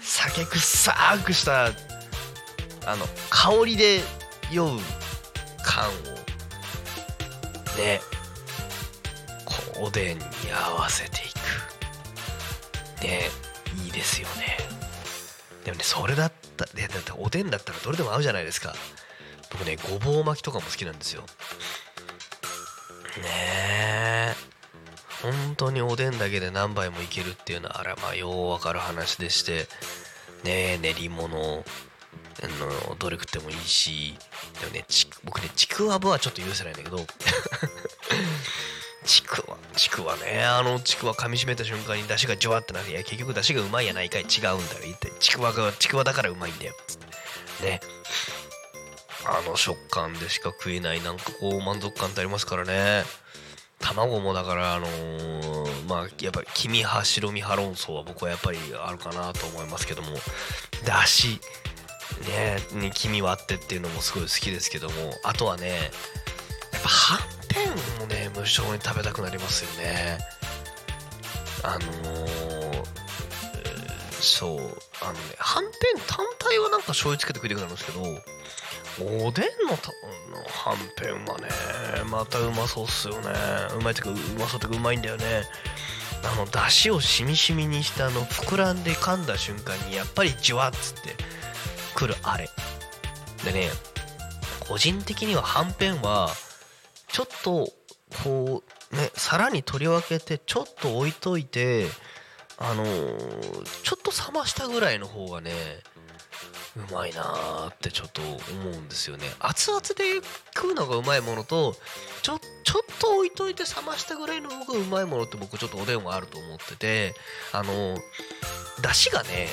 酒くさーくした香りで酔う燗をね、こうおでんに合わせていくね、いいですよね。でもね、それだったら、ね、だっておでんだったらどれでも合うじゃないですか。僕ね、ごぼう巻きとかも好きなんですよね。本当におでんだけで何杯もいけるっていうのは、あらまあようわかる話でしてね、練り物どれ食ってもいいし、でもね、僕ね、ちくわぶはちょっと許せないんだけどちくわね、ちくわ噛み締めた瞬間に出汁がジュワってなって、いや結局出汁がうまいやないかい、違うんだよ言って、ちくわだからうまいんだよつってね、食感でしか食えないなんかこう満足感ってありますからね。卵もだからまあやっぱり黄身派白身派論争は僕はやっぱりあるかなと思いますけども、だしねに黄身割ってっていうのもすごい好きですけども、あとはねやっぱはんぺんもね無性に食べたくなりますよね。そうね、はんぺん単体はなんか醤油つけて食いたくなるんですけど、おでんのはんぺんはねまたうまそうっすよね。うまいとかうまそうとかうまいんだよね。だしをしみしみにした膨らんで噛んだ瞬間にやっぱりジュワッつってくるあれでね、個人的にははんぺんはちょっとこうね皿に取り分けてちょっと置いといてちょっと冷ましたぐらいの方がねうまいなーってちょっと思うんですよね。熱々で食うのがうまいものとちょっと置いといて冷ましたぐらいの方がうまいものって、僕ちょっとおでんはあると思ってて、出汁がね、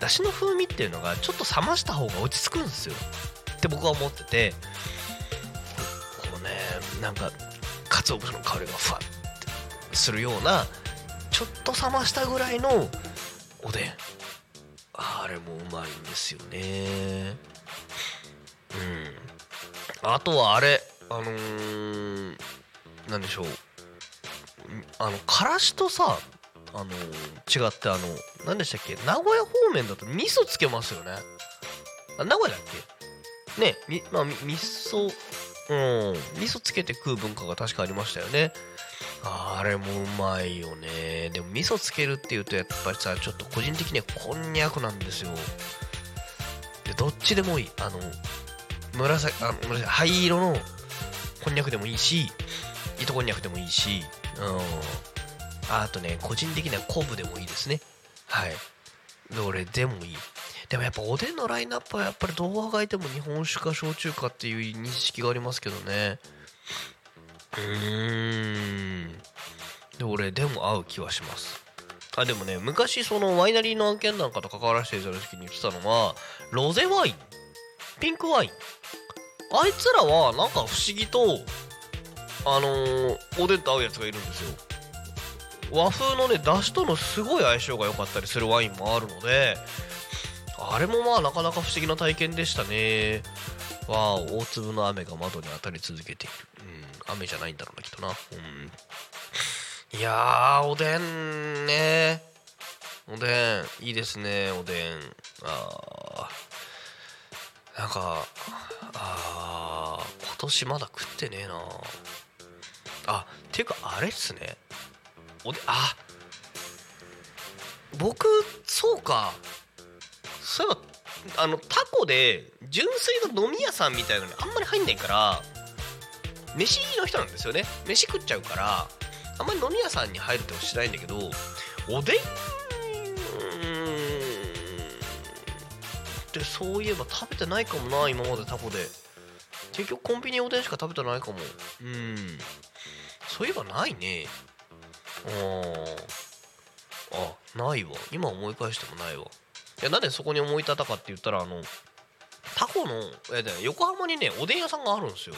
出汁の風味っていうのがちょっと冷ました方が落ち着くんですよって僕は思ってて、こうねなんか鰹節の香りがふわってするようなちょっと冷ましたぐらいのおでん、あれもうまいんですよね。うん。あとはあれ、なんでしょう。からしとさ、違ってなんでしたっけ？名古屋方面だと味噌つけますよね。あ、名古屋だっけ？ね、まあ味噌、味噌つけて食う文化が確かありましたよね。あれもうまいよね。でも味噌つけるっていうとやっぱりさ、ちょっと個人的にはこんにゃくなんですよ。でどっちでもいい、紫灰色のこんにゃくでもいいし、糸こんにゃくでもいいし、あとね個人的には昆布でもいいですね。はい、どれでもいい。でもやっぱおでんのラインナップはやっぱりどうあがいても日本酒か焼酎かっていう認識がありますけどね。で俺でも合う気はします。あ、でもね昔ワイナリーの案件なんかと関わらせていただく時に言ってたのはロゼワイン、ピンクワイン、あいつらはなんか不思議とおでんと合うやつがいるんですよ。和風のねだしとのすごい相性が良かったりするワインもあるので、あれもまあなかなか不思議な体験でしたね。わー、大粒の雨が窓に当たり続けている。雨じゃないんだろうなきっとな。いやー、おでんね、おでんいいですね。おでんなんか今年まだ食ってねえなあ。ていうかあれっすね、おでん、僕そうか、そういえばタコで純粋の飲み屋さんみたいなのにあんまり入んないから、飯の人なんですよね。飯食っちゃうからあんまり飲み屋さんに入るってことしないんだけど、おでんってそういえば食べてないかもな、今までタコで。結局コンビニおでんしか食べてないかも。そういえばないね。ないわ、今思い返してもないわ。いや、なんでそこに思い立ったかって言ったら、タコの横浜にねおでん屋さんがあるんですよ。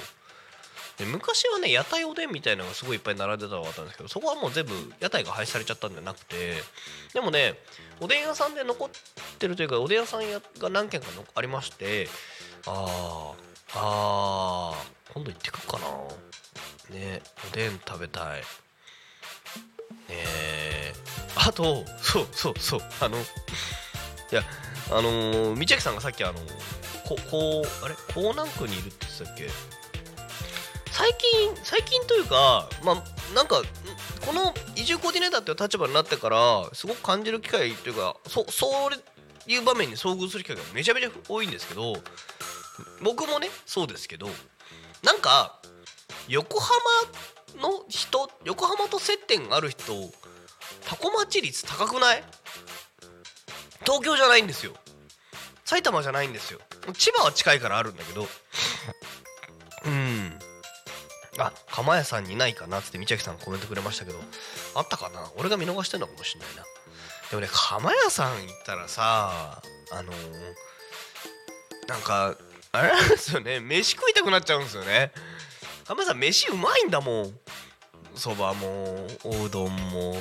で昔はね屋台おでんみたいなのがすごいいっぱい並んでたのがあったんですけど、そこはもう全部屋台が廃止されちゃったんじゃなくて、でもねおでん屋さんで残ってるというか、おでん屋さんが何軒かありまして、今度行ってくるかな。ね、おでん食べたい。あとそういやみちあきさんがさっき港南区にいるって言ってたっけ。最近というか、まあなんかこの移住コーディネーターっていう立場になってからすごく感じる機会というか、そういう場面に遭遇する機会がめちゃめちゃ多いんですけど、僕もねそうですけど、なんか横浜と接点がある人、タコ町率高くない？東京じゃないんですよ、埼玉じゃないんですよ、千葉は近いからあるんだけどあ、釜屋さんにないかなってみちあきさんがコメントくれましたけど、あったかな、俺が見逃してるのかもしれないな。でもね、釜屋さん行ったらさ、なんかあれなんですよね、飯食いたくなっちゃうんですよね。釜屋さん飯うまいんだもん。そばもおうどんも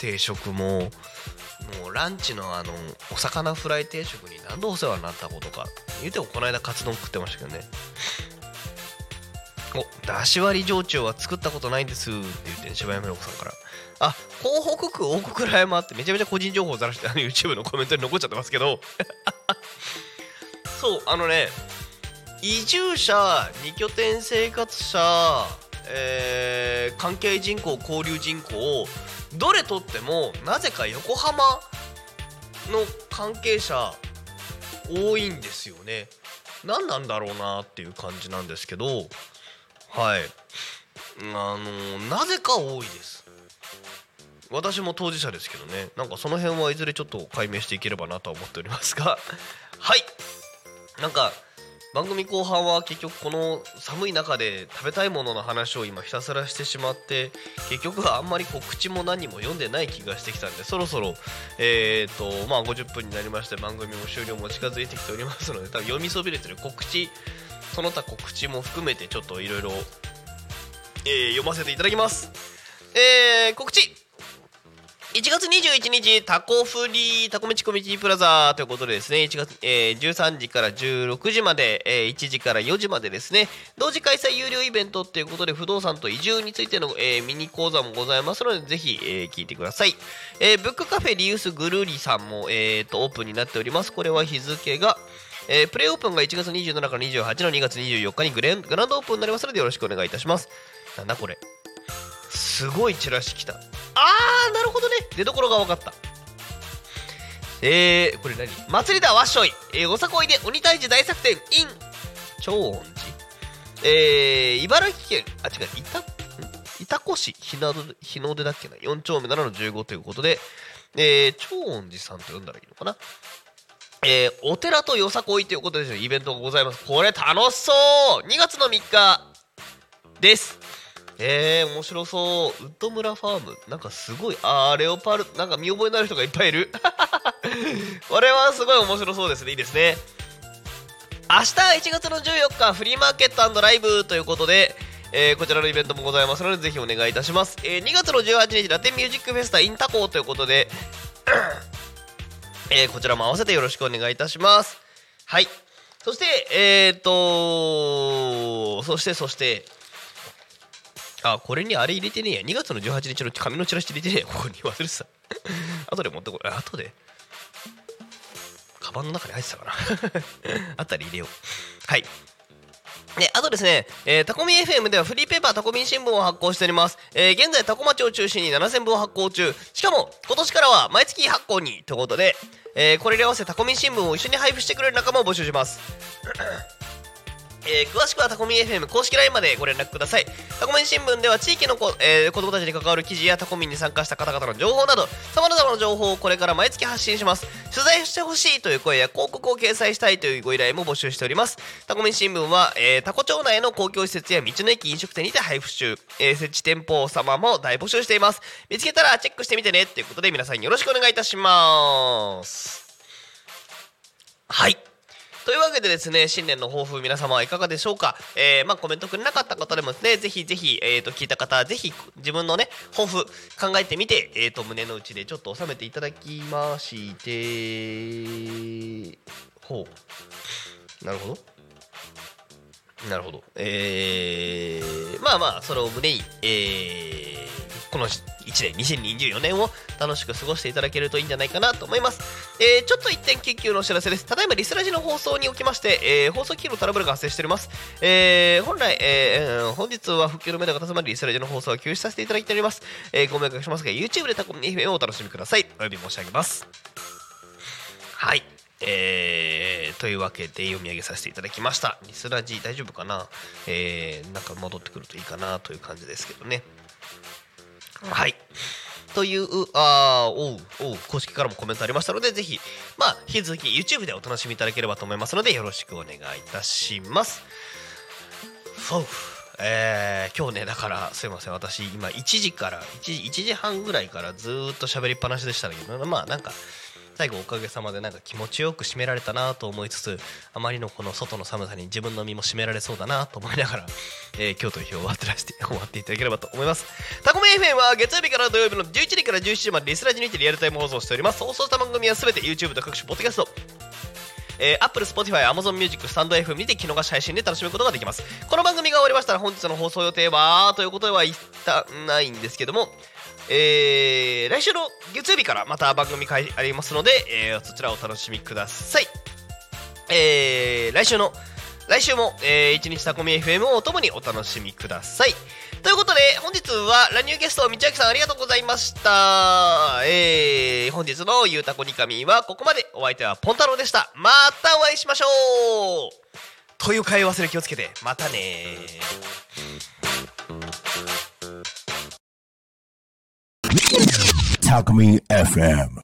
定食も、もうランチのお魚フライ定食に何度お世話になったことか。言うてもこの間カツ丼食ってましたけどね。だし割り焼酎は作ったことないんですって言って、柴山美子さんから、あ、港北区大久倉山ってめちゃめちゃ個人情報をざらして、YouTube のコメントに残っちゃってますけどそう、移住者2拠点生活者、関係人口交流人口どれとってもなぜか横浜の関係者多いんですよね。何なんだろうなっていう感じなんですけど、はい、なぜか多いです。私も当事者ですけどね。なんかその辺はいずれちょっと解明していければなとは思っておりますがはい、なんか番組後半は結局この寒い中で食べたいものの話を今ひたすらしてしまって、結局はあんまり口も何も読んでない気がしてきたんで、そろそろ50分になりまして、番組も終了も近づいてきておりますので、多分読みそびれてる告知、その他告知も含めてちょっといろいろ読ませていただきます。告知、1月21日タコフリータコミチコミュニティプラザということでですね、1月、13時から16時まで、1時から4時までですね、同時開催有料イベントということで、不動産と移住についての、ミニ講座もございますので、ぜひ、聞いてください。ブックカフェリユースグルーリさんも、オープンになっております。これは日付がプレイオープンが1月27から28の2月24日にグランドオープンになりますので、よろしくお願いいたします。なんだこれ、すごいチラシ来た。なるほどね、出どころが分かった。これ何、祭りだわっしょい、おさこいで鬼退治大作戦 in 超音寺、茨城県、あ違う、潮来市日の出だっけな、4丁目 7-15 ということで、超音寺さんと呼んだらいいのかな。お寺とよさこいということでイベントがございます。これ楽しそう。2月の3日です。面白そう。ウッド村ファーム、なんかすごい、レオパルなんか見覚えのある人がいっぱいいるこれはすごい面白そうですね。いいですね。明日1月の14日フリーマーケット&ライブということで、こちらのイベントもございますので、ぜひお願いいたします。2月の18日ラテンミュージックフェスタ in タコということでこちらも合わせてよろしくお願いいたします。はい。そしてそしてこれにあれ入れてねえや、2月の18日の紙のチラシ入れてねえや、ここに忘れてた後で持ってこい、後でカバンの中に入ってたかなあったら入れよう。はい。あとですね、タコミ FM ではフリーペーパータコミン新聞を発行しております。現在タコ町を中心に7000部を発行中、しかも今年からは毎月発行にということで、これに合わせタコミン新聞を一緒に配布してくれる仲間を募集します詳しくはタコミン FM 公式 LINE までご連絡ください。タコミン新聞では地域の子どもたちに関わる記事やタコミンに参加した方々の情報など様々な情報をこれから毎月発信します。取材してほしいという声や広告を掲載したいというご依頼も募集しております。タコミン新聞は、タコ町内の公共施設や道の駅飲食店にて配布中、設置店舗様も大募集しています。見つけたらチェックしてみてねということで、皆さんよろしくお願いいたします。はい。というわけでですね、新年の抱負皆様はいかがでしょうか。コメントくれなかった方でもですね、ぜひ、聞いた方、ぜひ自分のね抱負考えてみて、胸の内でちょっと収めていただきまして、ほう、なるほど。なるほど。まあまあそれを胸に、この1年2024年を楽しく過ごしていただけるといいんじゃないかなと思います。ちょっと一点緊急のお知らせです。ただいまリスラジの放送におきまして、放送機器のトラブルが発生しております。本来、本日は復旧の目処が立つまでリスラジの放送は休止させていただいております。ご迷惑しますが YouTube でタコミ FM をお楽しみください。お呼び申し上げます。はい、というわけで読み上げさせていただきました。リスラジ大丈夫かな、なんか戻ってくるといいかなという感じですけどね。はい、という公式からもコメントありましたので、ぜひ、まあ、引き続き YouTube でお楽しみいただければと思いますのでよろしくお願いいたします。今日ね、だからすいません、私今1時半ぐらいからずーっと喋りっぱなしでしたけど、まあなんか最後おかげさまでなんか気持ちよく締められたなと思いつつ、あまりのこの外の寒さに自分の身も締められそうだなと思いながら、今日という日を終わっていただければと思います。タコミ FM は月曜日から土曜日の11時から17時までリスラジにてリアルタイム放送しております。放送した番組はすべて YouTube と各種ポッドキャスト、Apple、Spotify、Amazon Music、stand.fm にて聞き逃し配信で楽しむことができます。この番組が終わりましたら本日の放送予定はということでは言ったないんですけども、来週の月曜日からまた番組会ありますので、そちらをお楽しみください。来週も、一日タコミ FM をともにお楽しみください。ということで本日は乱入ゲスト道明さんありがとうございました。本日のゆうたこにかみはここまで。お相手はポン太郎でした。またお会いしましょう。という会話忘れ気をつけて、またね。Talk Me FM